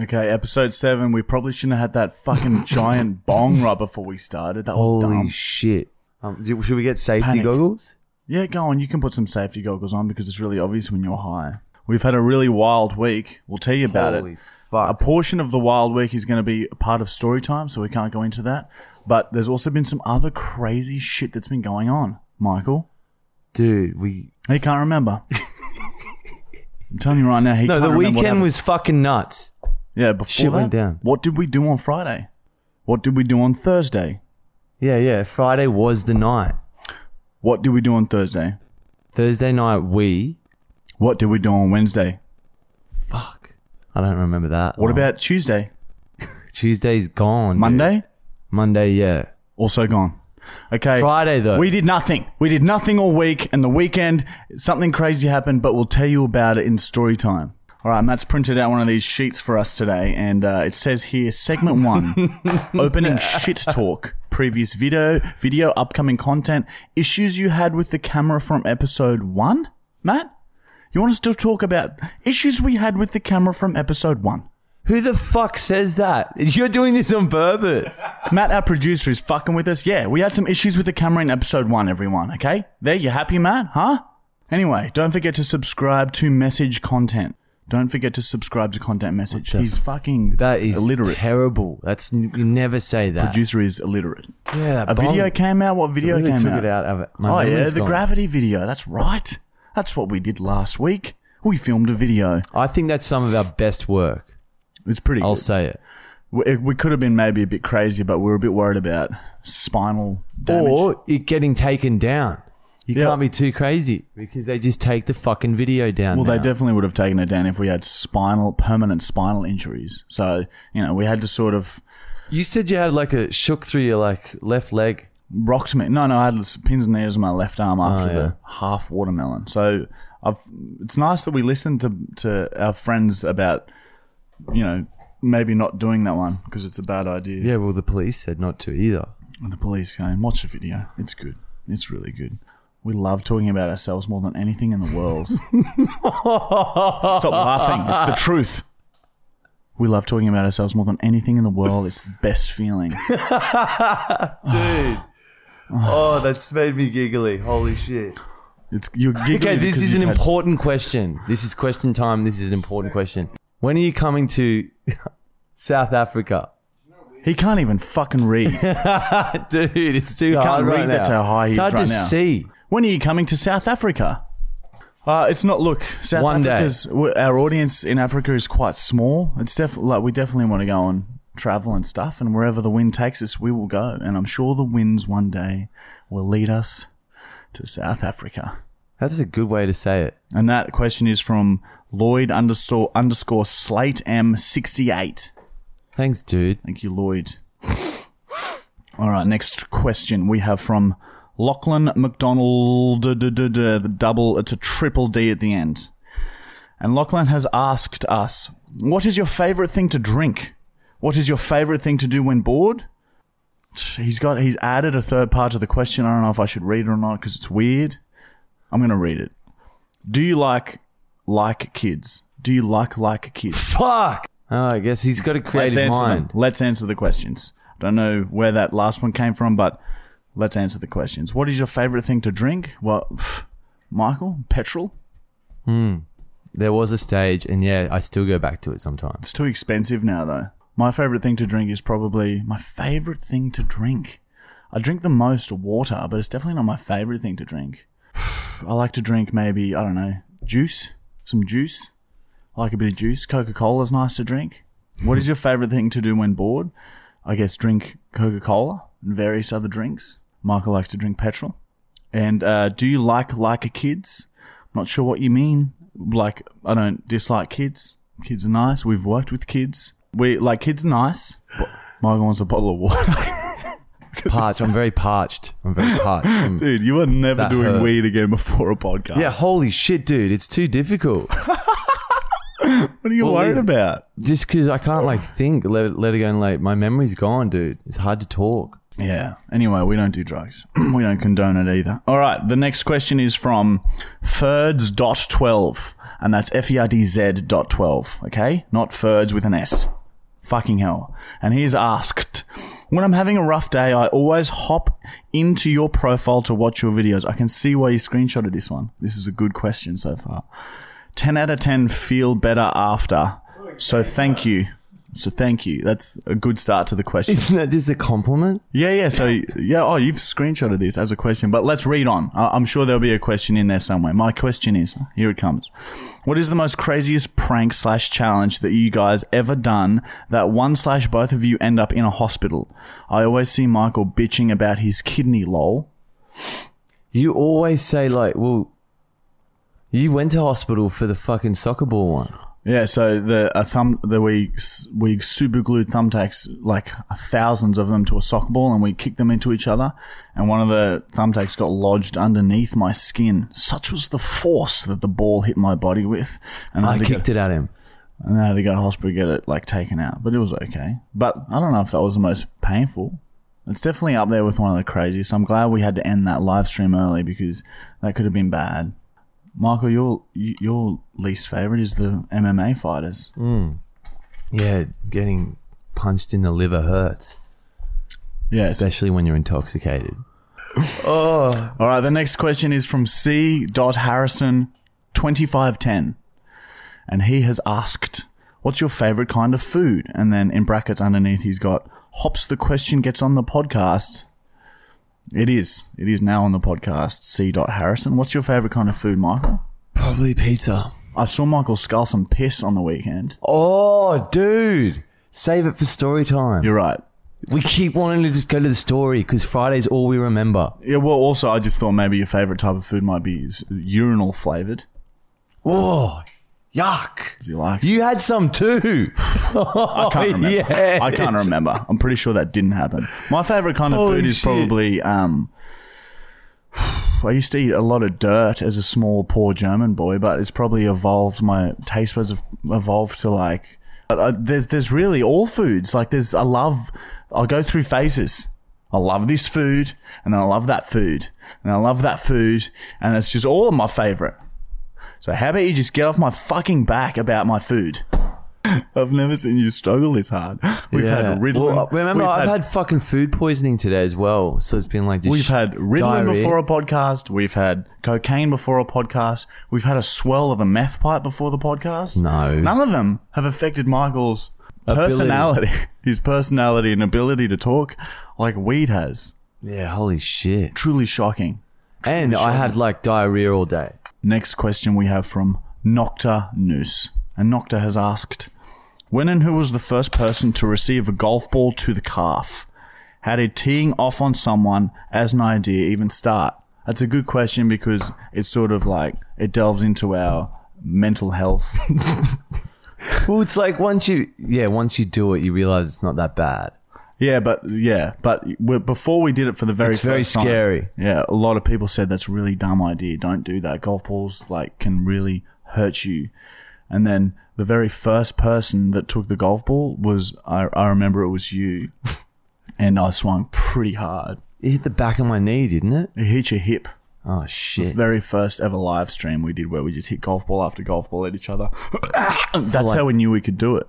Okay, episode 7. We probably shouldn't have had that fucking giant bong right before we started. That was dumb. Holy shit. Should we get safety goggles? Yeah, go on. You can put some safety goggles on because it's really obvious when you're high. We've had a really wild week. We'll tell you about it. Holy fuck. A portion of the wild week is going to be a part of story time, so we can't go into that. But there's also been some other crazy shit that's been going on, Michael. Dude, he can't remember. I'm telling you right now, he can't remember. No, the weekend was fucking nuts. Yeah, before shit went down. What did we do on Friday? What did we do on Thursday? Yeah, Friday was the night. What did we do on Thursday? Thursday night, What did we do on Wednesday? Fuck. I don't remember that. What about Tuesday? Tuesday's gone. Monday? Dude. Monday, yeah. Also gone. Okay. Friday, though. We did nothing. We did nothing all week, and the weekend, something crazy happened, but we'll tell you about it in story time. All right, Matt's printed out one of these sheets for us today, and it says here, segment 1, opening shit talk, previous video, upcoming content, issues you had with the camera from episode 1? Matt, you want us to talk about issues we had with the camera from episode 1? Who the fuck says that? You're doing this on purpose. Matt, our producer, is fucking with us. Yeah, we had some issues with the camera in episode 1, everyone, okay? There, you happy, Matt? Huh? Anyway, don't forget to subscribe to message content. Don't forget to subscribe to content message. He's fucking illiterate. That is terrible. You never say that. Producer is illiterate. Yeah. A video came out. What video came out? I really took it out of it. Oh, yeah, the gravity video. That's right. That's what we did last week. We filmed a video. I think that's some of our best work. It's pretty good. I'll say it. We could have been maybe a bit crazy, but we were a bit worried about spinal damage. Or it getting taken down. You can't be too crazy because they just take the fucking video down. Well, now. They definitely would have taken it down if we had permanent spinal injuries. So, we had to sort of... You said you had like a shook through your left leg. Rocks me. No, I had pins and needles in my left arm after the half watermelon. So, it's nice that we listened to our friends about... maybe not doing that one because it's a bad idea. Yeah, well, the police said not to either. And the police came. Watch the video. It's good. It's really good. We love talking about ourselves more than anything in the world. Stop laughing. It's the truth. We love talking about ourselves more than anything in the world. It's the best feeling. Dude. Oh, that's made me giggly. Holy shit. You're giggly. Okay, this is an important question. This is question time. This is an important question. When are you coming to South Africa? He can't even fucking read. Dude, it's too hard right now. He can't read. That's how high he is right now. It's hard to see. When are you coming to South Africa? South Africa's... Our audience in Africa is quite small. It's we definitely want to go and travel and stuff. And wherever the wind takes us, we will go. And I'm sure the winds one day will lead us to South Africa. That's a good way to say it. And that question is from... Lloyd __ Slate M68. Thanks, dude. Thank you, Lloyd. All right, next question we have from Lachlan McDonald. It's a triple D at the end. And Lachlan has asked us, what is your favorite thing to drink? What is your favorite thing to do when bored? He's added a third part to the question. I don't know if I should read it or not because it's weird. I'm going to read it. Do you like kids? Do you like kids? Fuck! Oh, I guess he's got a creative mind. Let's answer the questions. I don't know where that last one came from, but let's answer the questions. What is your favorite thing to drink? Well, Michael, petrol? There was a stage, and yeah, I still go back to it sometimes. It's too expensive now, though. My favorite thing to drink is probably... My favorite thing to drink? I drink the most water, but it's definitely not my favorite thing to drink. I like to drink maybe, I don't know, juice? Some juice. I like a bit of juice. Coca-Cola is nice to drink. What is your favorite thing to do when bored? I guess drink Coca-Cola and various other drinks. Michael likes to drink petrol. And do you like kids? I'm not sure what you mean. Like, I don't dislike kids. Kids are nice. We've worked with kids. Kids are nice. But Michael wants a bottle of water. Parched. I'm very parched. Dude, you are never doing weed again before a podcast. Yeah, holy shit, dude. It's too difficult. What are you worried about? Just because I can't think, let it go and my memory's gone, dude. It's hard to talk. Yeah. Anyway, we don't do drugs. We don't condone it either. All right. The next question is from Ferds.12, and that's FERDZ.12. Okay? Not Ferds with an S. Fucking hell. And he's asked, when I'm having a rough day, I always hop into your profile to watch your videos. I can see why you screenshotted this one. This is a good question so far. 10 out of 10 feel better after. So thank you. That's a good start to the question. Isn't that just a compliment? Yeah. So, yeah. Oh, you've screenshotted this as a question, but let's read on. I'm sure there'll be a question in there somewhere. My question is, here it comes. What is the most craziest prank/challenge that you guys ever done that one/both of you end up in a hospital? I always see Michael bitching about his kidney, lol. You always say like, well, you went to hospital for the fucking soccer ball one. Yeah, so we super glued thumbtacks, like thousands of them, to a soccer ball, and we kicked them into each other, and one of the thumbtacks got lodged underneath my skin. Such was the force that the ball hit my body with. And I kicked it at him. And I had to go to hospital to get it like taken out, but it was okay. But I don't know if that was the most painful. It's definitely up there with one of the craziest. I'm glad we had to end that live stream early because that could have been bad. Michael, your least favourite is the MMA fighters. Mm. Yeah, getting punched in the liver hurts. Yeah, especially when you're intoxicated. Oh, all right. The next question is from C.Harrison2510, and he has asked, "What's your favourite kind of food?" And then in brackets underneath, he's got, "Hops the question gets on the podcast." It is. It is now on the podcast, C. Harrison. What's your favourite kind of food, Michael? Probably pizza. I saw Michael scull some piss on the weekend. Oh, dude. Save it for story time. You're right. We keep wanting to just go to the story because Friday's all we remember. Yeah, well, also, I just thought maybe your favourite type of food might be urinal flavoured. Whoa. Yuck. You had some too. I can't remember. Yes. I'm pretty sure that didn't happen. My favourite kind of food is probably... I used to eat a lot of dirt as a small, poor German boy, but it's probably evolved. My taste buds have evolved to like... There's really all foods. Like there's... I'll go through phases. I love this food, and I love that food, and I love that food, and it's just all of my favourite. So how about you just get off my fucking back about my food? I've never seen you struggle this hard. We've had Ritalin. Well, remember, I've had fucking food poisoning today as well. So it's been like this. We've had Ritalin before a podcast. We've had cocaine before a podcast. We've had a swirl of a meth pipe before the podcast. No. None of them have affected Michael's personality. His personality and ability to talk like weed has. Yeah, holy shit. Truly shocking. I had like diarrhea all day. Next question we have from Nocta Noose. And Nocta has asked, when and who was the first person to receive a golf ball to the calf? How did teeing off on someone as an idea even start? That's a good question because it's sort of like, it delves into our mental health. Well, it's like once you do it, you realize it's not that bad. But before we did it for the very first time... It's very scary. Yeah, a lot of people said that's a really dumb idea. Don't do that. Golf balls can really hurt you. And then the very first person that took the golf ball was... I remember it was you. And I swung pretty hard. It hit the back of my knee, didn't it? It hit your hip. Oh, shit. The very first ever live stream we did where we just hit golf ball after golf ball at each other. That's how we knew we could do it.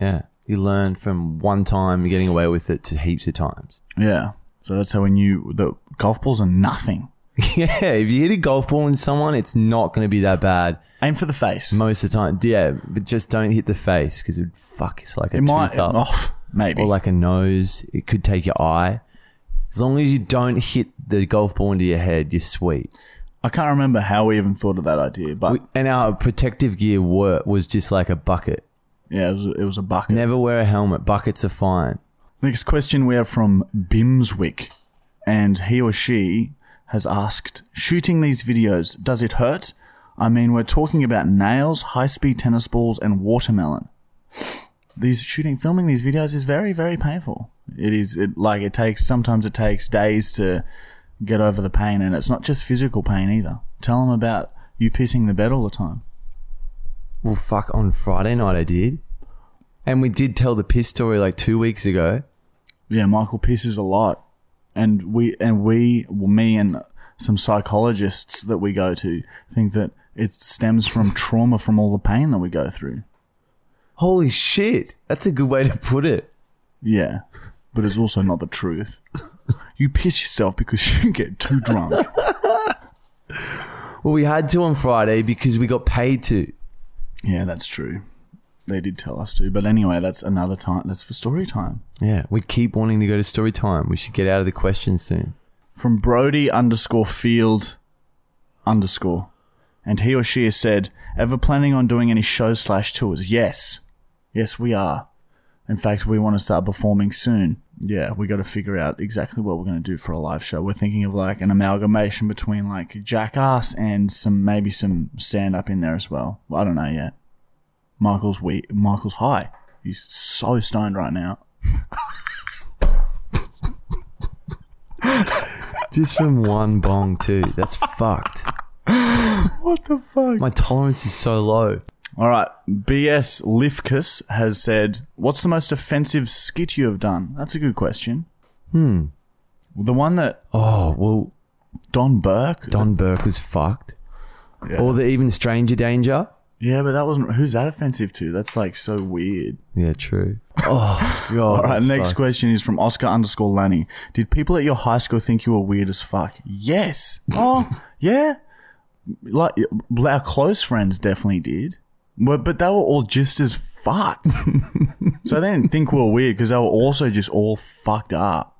Yeah. You learn from one time getting away with it to heaps of times. Yeah. So that's how we knew that golf balls are nothing. Yeah. If you hit a golf ball in someone, it's not going to be that bad. Aim for the face. Most of the time. Yeah. But just don't hit the face because it would it's like a tooth up. Maybe. Or like a nose. It could take your eye. As long as you don't hit the golf ball into your head, you're sweet. I can't remember how we even thought of that idea. And our protective gear was just like a bucket. Yeah, it was a bucket. Never wear a helmet. Buckets are fine. Next question we have from Bimswick. And he or she has asked, shooting these videos, does it hurt? I mean, we're talking about nails, high-speed tennis balls, and watermelon. Filming these videos is very, very painful. It is, sometimes it takes days to get over the pain. And it's not just physical pain either. Tell them about you pissing the bed all the time. Well, fuck, on Friday night I did. And we did tell the piss story like 2 weeks ago. Yeah, Michael pisses a lot. And me and some psychologists that we go to think that it stems from trauma from all the pain that we go through. Holy shit. That's a good way to put it. Yeah. But it's also not the truth. You piss yourself because you get too drunk. Well, we had to on Friday because we got paid to. Yeah, that's true. They did tell us to. But anyway, that's another time. That's for story time. Yeah, we keep wanting to go to story time. We should get out of the question soon. From Brody_Field_. And he or she has said, ever planning on doing any shows/tours? Yes. Yes, we are. In fact, we want to start performing soon. Yeah, we got to figure out exactly what we're going to do for a live show. We're thinking of like an amalgamation between like Jackass and maybe some stand-up in there as well. I don't know yet. Michael's high. He's so stoned right now. Just from one bong too. That's fucked. What the fuck? My tolerance is so low. All right. BS Lifkus has said, what's the most offensive skit you have done? That's a good question. The one that... Oh, well... Don Burke was fucked. Yeah. Or the even stranger danger. Yeah, but that wasn't... Who's that offensive to? That's like so weird. Yeah, true. Oh, God. All right. Next fucked. Question is from Oscar_Lanny. Did people at your high school think you were weird as fuck? Yes. Oh, yeah. Like, our close friends definitely did. But they were all just as fucked. So they didn't think we were weird because they were also just all fucked up.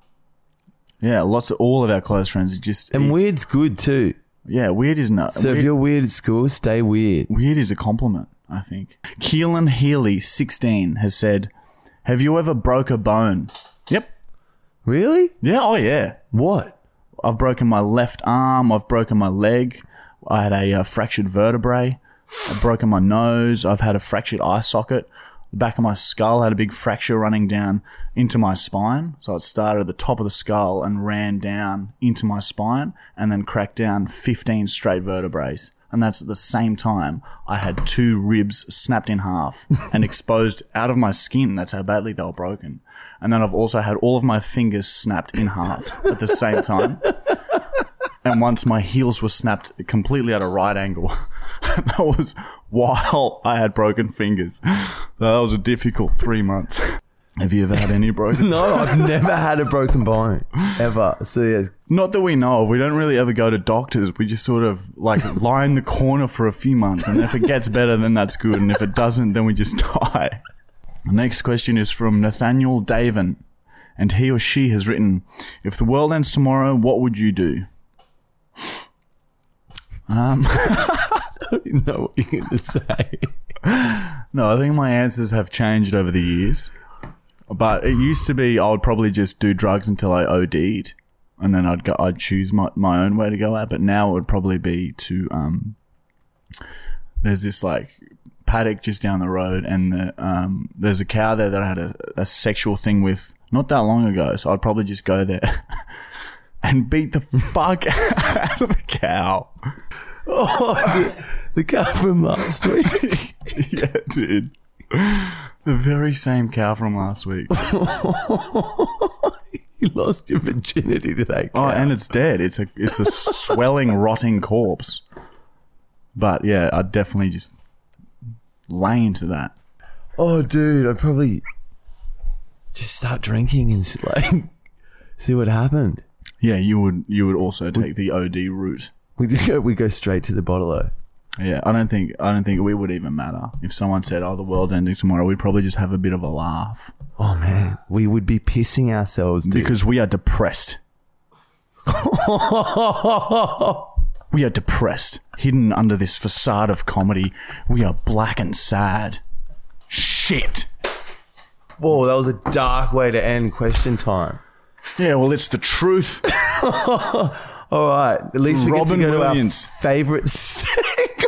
Yeah, all of our close friends are just... And weird's good too. Yeah, weird is nuts. So if you're weird at school, stay weird. Weird is a compliment, I think. Keelan Healy, 16, has said, have you ever broke a bone? Yep. Really? Yeah, oh yeah. What? I've broken my left arm. I've broken my leg. I had a fractured vertebrae. I've broken my nose. I've had a fractured eye socket. The back of my skull had a big fracture running down into my spine. So it started at the top of the skull and ran down into my spine and then cracked down 15 straight vertebrae. And that's at the same time I had two ribs snapped in half and exposed out of my skin. That's how badly they were broken. And then I've also had all of my fingers snapped in half at the same time. And once my heels were snapped completely at a right angle. That was while I had broken fingers. That was a difficult 3 months. Have you ever had any broken? No, I've never had a broken bone. Ever. So, yeah. Not that we know of. We don't really ever go to doctors. We just sort of like lie in the corner for a few months. And if it gets better, then that's good. And if it doesn't, then we just die. The next question is from Nathaniel Davin. And he or she has written, if the world ends tomorrow, what would you do? I don't know what you're going to say. No, I think my answers have changed over the years. But it used to be I would probably just do drugs until I OD'd. And then I'd choose my own way to go out. But now it would probably be to... there's this like paddock just down the road. And there's a cow there that I had a sexual thing with not that long ago. So I'd probably just go there and beat the fuck out of the cow. Oh, the cow from last week. Yeah, dude. The very same cow from last week. You lost your virginity to that cow. Oh, and it's dead. It's a swelling, rotting corpse. But yeah, I'd definitely just lay into that. Oh, dude, I'd probably just start drinking and like see what happened. Yeah, you would also take the OD route. We go straight to the bottle-o. Yeah, I don't think we would even matter. If someone said, oh, the world's ending tomorrow, we'd probably just have a bit of a laugh. Oh, man. We would be pissing ourselves, dude. Because we are depressed. We are depressed. Hidden under this facade of comedy, we are black and sad. Shit. Whoa, that was a dark way to end question time. Yeah, well, it's the truth. All right. At least we Robin get to go Williams. To our favourite segment.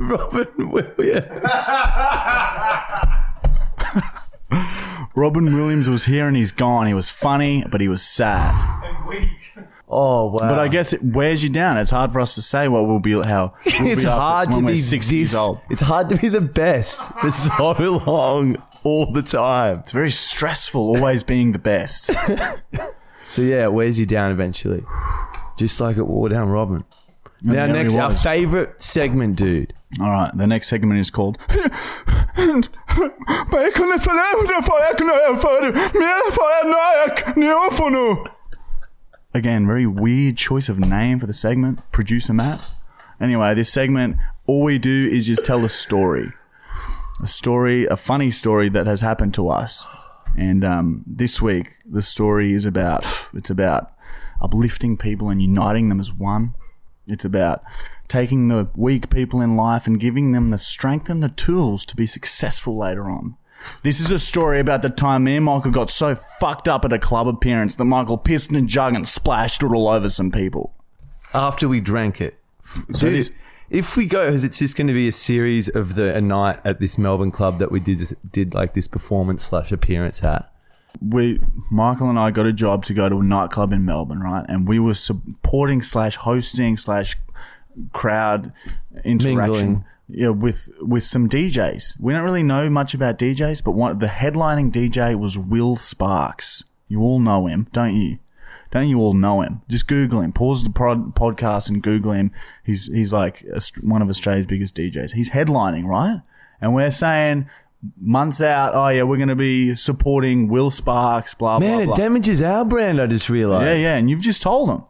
Robin Williams. Robin Williams was here and he's gone. He was funny, but he was sad. And weak. Oh, wow. But I guess it wears you down. It's hard for us to say what we'll be, how we'll it's be hard to when be 60 years old. It's hard to be the best for so long. all the time. It's very stressful, always being the best. So yeah, it wears you down eventually. Just like it wore down Robin. And now next, our favourite segment, dude. All right, the next segment is called again, very weird choice of name for the segment, producer Matt. Anyway, this segment, all we do is just tell a story. A story, a funny story that has happened to us. And this week, the story is about, it's about uplifting people and uniting them as one. It's about taking the weak people in life and giving them the strength and the tools to be successful later on. This is a story about the time me and Michael got so fucked up at a club appearance that Michael pissed in a jug and splashed it all over some people. After we drank it. So dude, if we go, it's just going to be a series of a night at this Melbourne club that we did like this performance / appearance at. Michael and I got a job to go to a nightclub in Melbourne, right? And we were supporting / hosting / crowd interaction, yeah, with some DJs. We don't really know much about DJs, but the headlining DJ was Will Sparks. You all know him, don't you? Don't you all know him? Just Google him. Pause the podcast and Google him. He's like one of Australia's biggest DJs. He's headlining, right? And we're saying, months out, oh yeah, we're going to be supporting Will Sparks, blah, blah, blah. Man, it damages our brand, I just realised. Yeah, yeah, and you've just told them.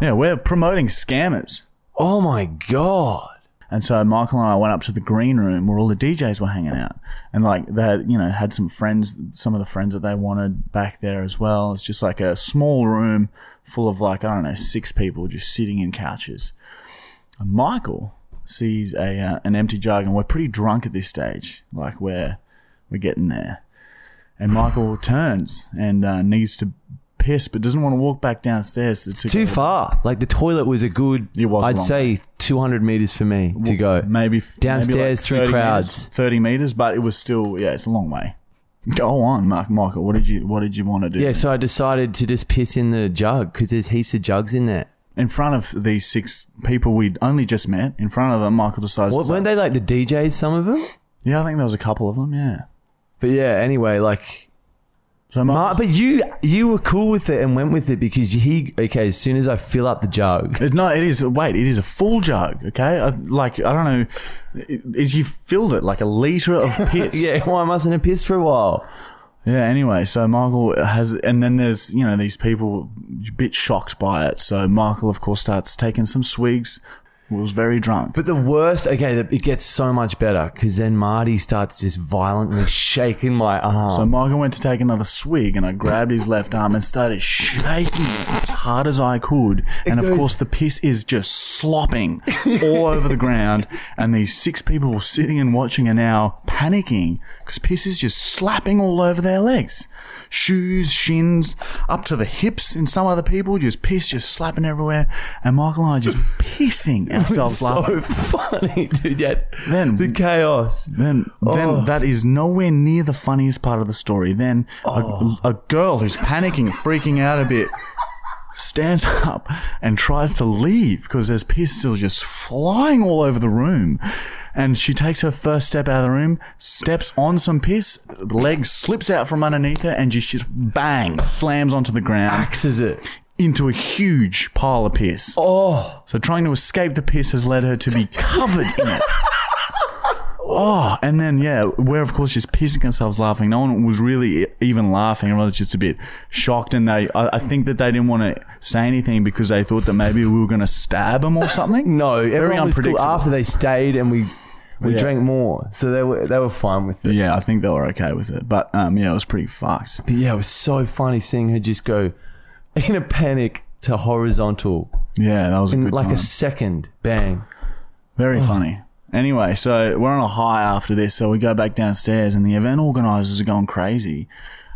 Yeah, we're promoting scammers. Oh my God. And so Michael and I went up to the green room where all the DJs were hanging out. And like they had, had some friends, some of the friends that they wanted back there as well. It's just like a small room full of like, I don't know, 6 people just sitting in couches. And Michael sees an empty jug, and we're pretty drunk at this stage. Like we're getting there, and Michael turns and needs to piss, but doesn't want to walk back downstairs. It's too far. Like the toilet was a good, I'd say 200 meters for me to go. Maybe downstairs like through crowds, 30 meters, but it was still it's a long way. Go on, Michael. What did you want to do? Yeah, so I decided to just piss in the jug because there's heaps of jugs in there. In front of these 6 people we'd only just met, in front of them, Michael decides... weren't they like the DJs, some of them? Yeah, I think there was a couple of them, yeah. But yeah, anyway, like... So but you were cool with it and went with it because as soon as I fill up the jug... it is a full jug, okay? I don't know, you filled it like a litre of piss. Yeah, well, I mustn't have pissed for a while. Yeah, anyway, so Michael has... And then there's, these people a bit shocked by it. So Michael, of course, starts taking some swigs. Was very drunk. But the worst... Okay, it gets so much better because then Marty starts just violently shaking my arm. So Michael went to take another swig and I grabbed his left arm and started shaking it as hard as I could. And of course, the piss is just slopping all over the ground. And these 6 people sitting and watching are now panicking because piss is just slapping all over their legs. Shoes, shins, up to the hips in some other people, just piss, just slapping everywhere. And Michael and I just pissing ourselves laughing. So funny, dude. Yeah. Then the chaos. Then that is nowhere near the funniest part of the story. Then a girl who's panicking, freaking out a bit, stands up and tries to leave because there's piss still just flying all over the room. And she takes her first step out of the room, steps on some piss, leg slips out from underneath her, and just bang, slams onto the ground. Axes it. Into a huge pile of piss. Oh. So trying to escape the piss has led her to be covered in it. Oh, and then, yeah, we're, of course, just pissing ourselves laughing. No one was really even laughing. Everyone was just a bit shocked. And I think that they didn't want to say anything because they thought that maybe we were going to stab them or something. No, very unpredictable. Was cool after they stayed and we drank more. So they were fine with it. Yeah, I think they were okay with it. But, yeah, it was pretty fucked. But, yeah, it was so funny seeing her just go in a panic to horizontal. Yeah, that was a good time. In like a second, bang. Very funny. Anyway, so we're on a high after this, so we go back downstairs and the event organisers are going crazy.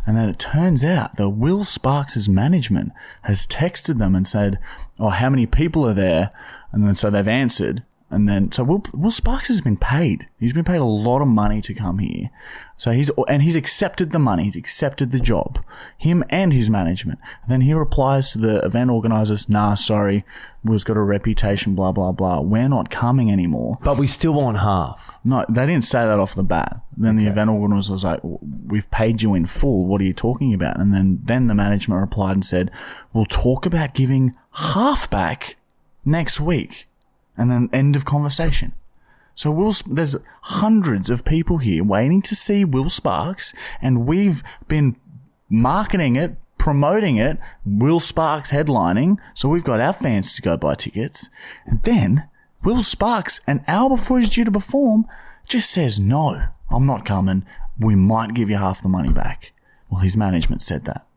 And then it turns out that Will Sparks' management has texted them and said, how many people are there? And then so they've answered. And then, so Will Sparks has been paid. He's been paid a lot of money to come here. So he's accepted the money. He's accepted the job, him and his management. And then he replies to the event organisers, "Nah, sorry, Will's got a reputation, blah, blah, blah. We're not coming anymore. But we still want half." No, they didn't say that off the bat. Then the event organiser was like, "We've paid you in full. What are you talking about?" And then the management replied and said, "We'll talk about giving half back next week." And then end of conversation. So there's hundreds of people here waiting to see Will Sparks, and we've been marketing it, promoting it, Will Sparks headlining, so we've got our fans to go buy tickets. And then Will Sparks, an hour before he's due to perform, just says, "No, I'm not coming. We might give you half the money back." Well, his management said that.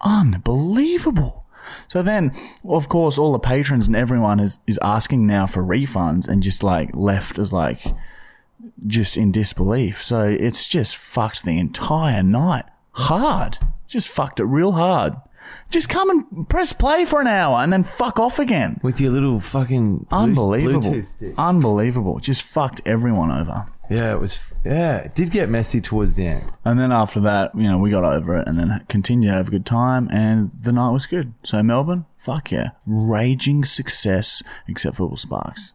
Unbelievable. So then, of course, all the patrons and everyone is asking now for refunds and just like left as like just in disbelief. So it's just fucked the entire night hard. Just fucked it real hard. Just come and press play for an hour and then fuck off again. With your little fucking Bluetooth stick. Unbelievable. Just fucked everyone over. Yeah, it did get messy towards the end. And then after that, you know, we got over it and then continued to have a good time and the night was good. So Melbourne, fuck yeah. Raging success, except for Will Sparks.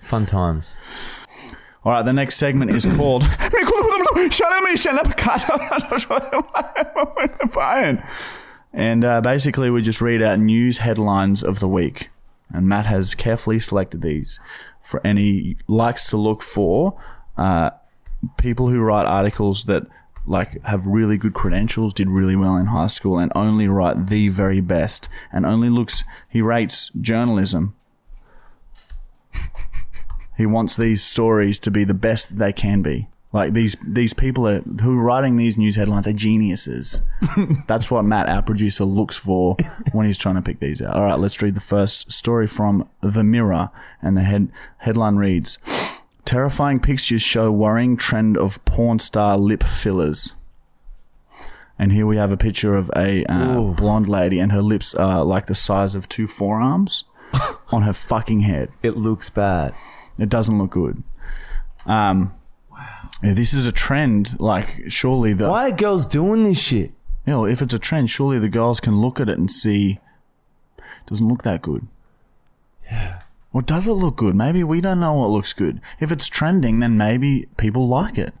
Fun times. All right, the next segment is called and basically we just read out news headlines of the week. And Matt has carefully selected these for any likes to look for people who write articles that like have really good credentials, did really well in high school, and only write the very best, and only he rates journalism. He wants these stories to be the best that they can be. Like these people who are writing these news headlines are geniuses. That's what Matt, our producer, looks for when he's trying to pick these out. All right, let's read the first story from The Mirror, and the headline reads, "Terrifying pictures show worrying trend of porn star lip fillers." And here we have a picture of a blonde lady, and her lips are like the size of two forearms on her fucking head. It looks bad. It doesn't look good. Wow. Yeah, this is a trend. Like, surely why are girls doing this shit? Yeah, well, if it's a trend, surely the girls can look at it and see it doesn't look that good. Yeah. Or does it look good? Maybe we don't know what looks good. If it's trending, then maybe people like it.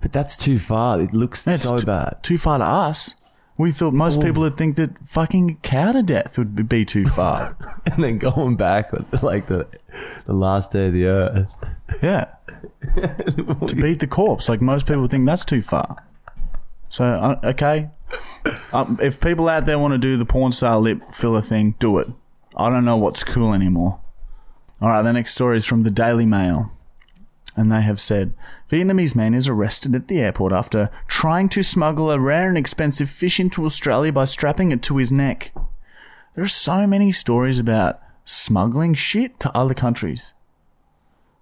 But that's too far. It looks so bad. Too far to us. We thought most people would think that fucking cow to death would be too far. And then going back like the last day of the earth. Yeah. To beat the corpse. Like most people think that's too far. So, okay. If people out there want to do the porn star lip filler thing, do it. I don't know what's cool anymore. All right, the next story is from the Daily Mail. And they have said, "Vietnamese man is arrested at the airport after trying to smuggle a rare and expensive fish into Australia by strapping it to his neck." There are so many stories about smuggling shit to other countries.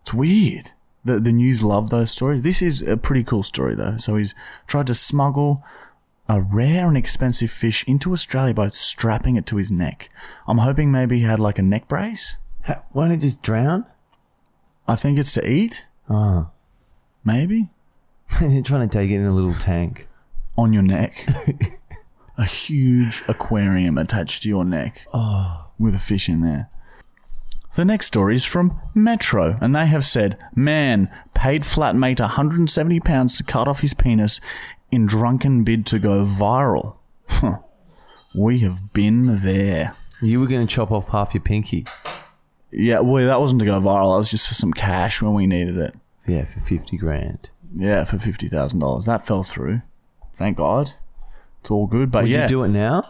It's weird. The news love those stories. This is a pretty cool story, though. So he's tried to smuggle a rare and expensive fish into Australia by strapping it to his neck. I'm hoping maybe he had like a neck brace. Won't it just drown? I think it's to eat. Oh. Maybe. You're trying to take it in a little tank. On your neck. A huge aquarium attached to your neck. Oh. With a fish in there. The next story is from Metro, and they have said, "Man paid flatmate £170 to cut off his penis in drunken bid to go viral." Huh. We have been there. You were going to chop off half your pinky. Yeah, well, that wasn't to go viral. That was just for some cash when we needed it. Yeah, for 50 grand. Yeah, for $50,000. That fell through. Thank God. It's all good, but Would you do it now?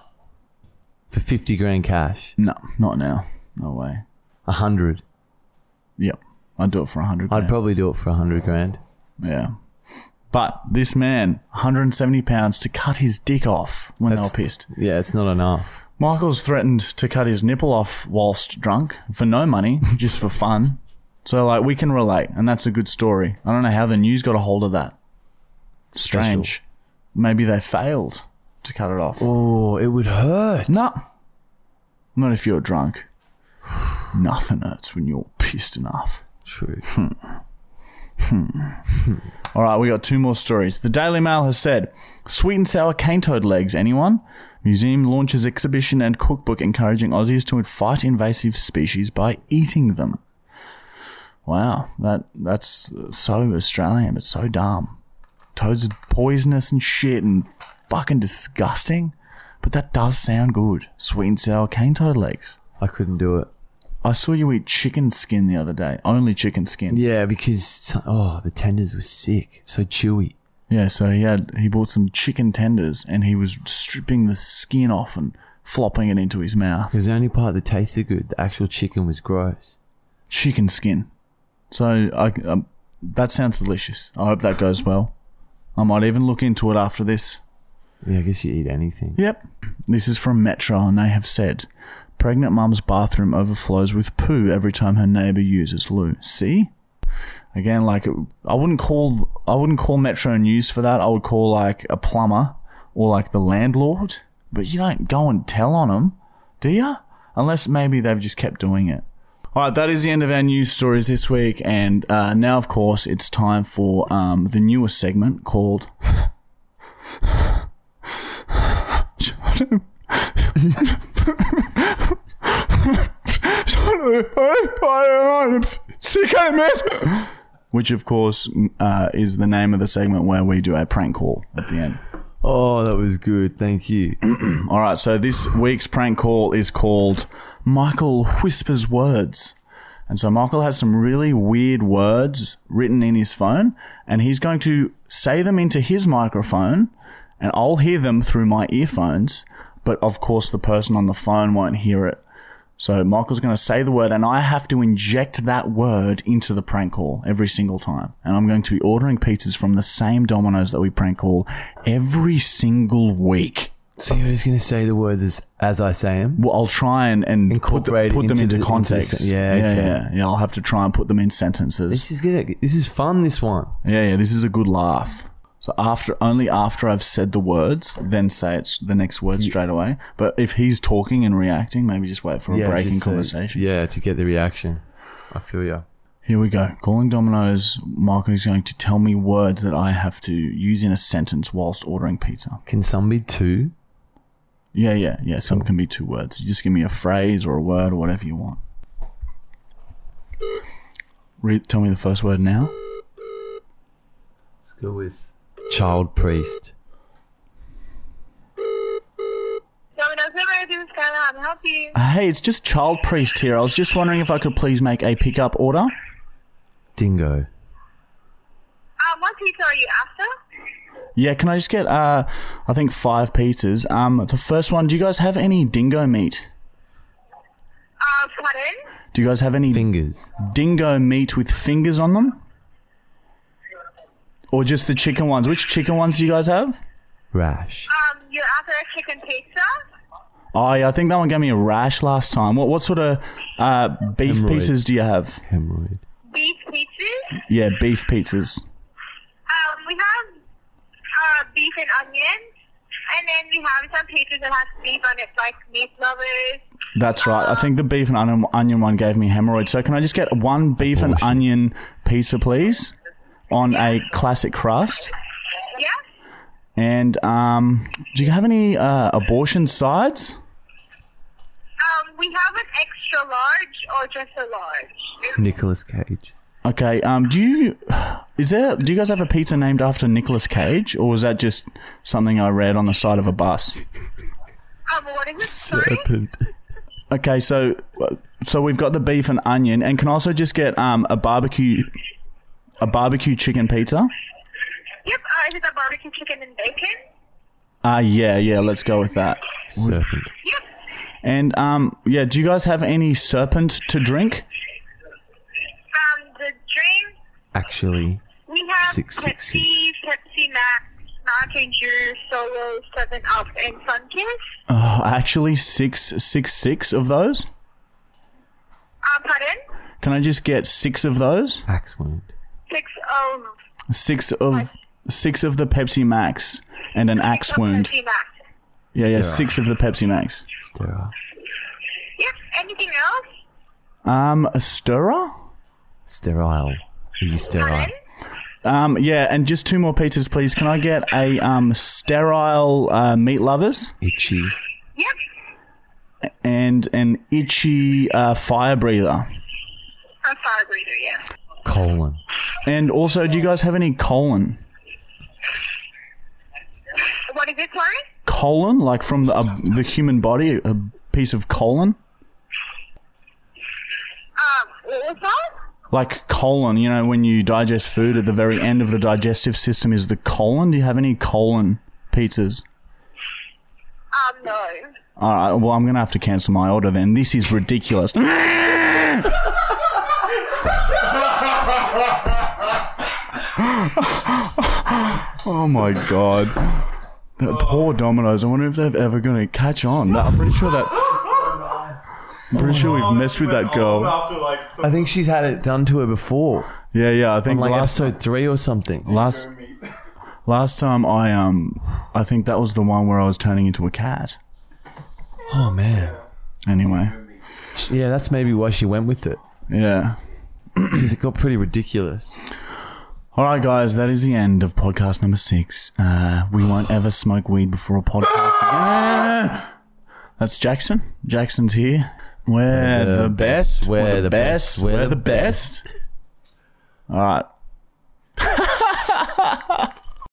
For 50 grand cash? No, not now. No way. 100? Yep. I'd do it for 100 grand. I'd probably do it for 100 grand. Yeah. But this man, £170 to cut his dick off when they were pissed. Yeah, it's not enough. Michael's threatened to cut his nipple off whilst drunk for no money, just for fun. So, like, we can relate, and that's a good story. I don't know how the news got a hold of that. Strange. Special. Maybe they failed to cut it off. Oh, it would hurt. No. Not if you're drunk. Nothing hurts when you're pissed enough. True. All right, we got two more stories. The Daily Mail has said, sweet and sour cane toad legs, anyone? Museum launches exhibition and cookbook encouraging Aussies to fight invasive species by eating them. Wow, that's so Australian, but so dumb. Toads are poisonous and shit and fucking disgusting, but that does sound good. Sweet and sour cane toad legs. I couldn't do it. I saw you eat chicken skin the other day. Only chicken skin. Yeah, because the tenders were sick, so chewy. Yeah, so he bought some chicken tenders and he was stripping the skin off and flopping it into his mouth. It was the only part that tasted good. The actual chicken was gross. Chicken skin. So that sounds delicious. I hope that goes well. I might even look into it after this. Yeah, I guess you eat anything. Yep. This is from Metro, and they have said, pregnant mum's bathroom overflows with poo every time her neighbour uses loo. See? Again, I wouldn't call Metro News for that. I would call a plumber or the landlord. But you don't go and tell on them, do you? Unless maybe they've just kept doing it. All right, that is the end of our news stories this week. And now, of course, it's time for the newest segment called... which, of course, is the name of the segment where we do a prank call at the end. Oh, that was good. Thank you. All right. So this week's prank call is called Michael Whispers Words. And so Michael has some really weird words written in his phone, and he's going to say them into his microphone, and I'll hear them through my earphones. But, of course, the person on the phone won't hear it. So, Michael's going to say the word, and I have to inject that word into the prank call every single time. And I'm going to be ordering pizzas from the same Domino's that we prank call every single week. So, you're just going to say the words as I say them? Well, I'll try and put them into context. Yeah, I'll have to try and put them in sentences. This is good. This is fun, this one. Yeah, this is a good laugh. So after I've said the words, then say it's the next word straight away. But if he's talking and reacting, maybe just wait for a break in conversation. To get the reaction. I feel you. Here we go. Calling Domino's, Michael is going to tell me words that I have to use in a sentence whilst ordering pizza. Can some be two? Yeah. Some can be two words. You just give me a phrase or a word or whatever you want. Tell me the first word now. Let's go with... child priest. Hey, it's just child priest here. I was just wondering if I could please make a pickup order. Dingo. What pizza are you after? Yeah, can I just get, I think 5 pizzas. The first one, do you guys have any dingo meat? Pardon? Do you guys have any... fingers. Dingo meat with fingers on them? Or just the chicken ones. Which chicken ones do you guys have? Rash. You're after a chicken pizza? Oh, yeah. I think that one gave me a rash last time. What sort of beef pizzas do you have? Hemorrhoid. Beef pizzas? Yeah, beef pizzas. We have beef and onions. And then we have some pizzas that have beef on it, like meat lovers. That's right. I think the beef and onion one gave me hemorrhoid. So can I just get one beef and onion pizza, please? On a classic crust. Yeah. And do you have any abortion sides? We have an extra large or just a large. Nicolas Cage. Okay. Do you guys have a pizza named after Nicolas Cage, or was that just something I read on the side of a bus? What is it? Serpent. Okay, so we've got the beef and onion, and can I also just get a barbecue chicken pizza? Yep, is it a barbecue chicken and bacon? Yeah, let's go with that. Serpent. Yep. And, do you guys have any serpent to drink? The drink? Actually, we have 666. Pepsi Max, Mountain Dew, Solo, 7-Up, and Sunkist. Oh, actually 666 of those? Pardon? Can I just get 6 of those? Axe wound. Six of the Pepsi Max and an axe wound. Yeah, 6 of the Pepsi Max. Stirrer. Yep. Anything else? A stirrer. Sterile. Are you sterile? Yeah, and just two more pizzas, please. Can I get a sterile meat lovers? Itchy. Yep. And an itchy fire breather. A fire breather, yeah. Colon. And also, do you guys have any colon? What is it, sorry? Colon, like from the human body, a piece of colon. What was that? Like colon, you know, when you digest food, at the very end of the digestive system is the colon. Do you have any colon pizzas? No. All right, well, I'm going to have to cancel my order then. This is ridiculous. Oh, my God. That poor Domino's. I wonder if they're ever going to catch on. I'm pretty sure that... I'm pretty sure we've messed with that girl. I think she's had it done to her before. Yeah. I think on episode 3 or something. Last time I think that was the one where I was turning into a cat. Oh man. Anyway. Yeah, that's maybe why she went with it. Yeah. Because it got pretty ridiculous. All right, guys, that is the end of podcast number 6. We won't ever smoke weed before a podcast again. That's Jackson. Jackson's here. We're the best. We're the best. All right.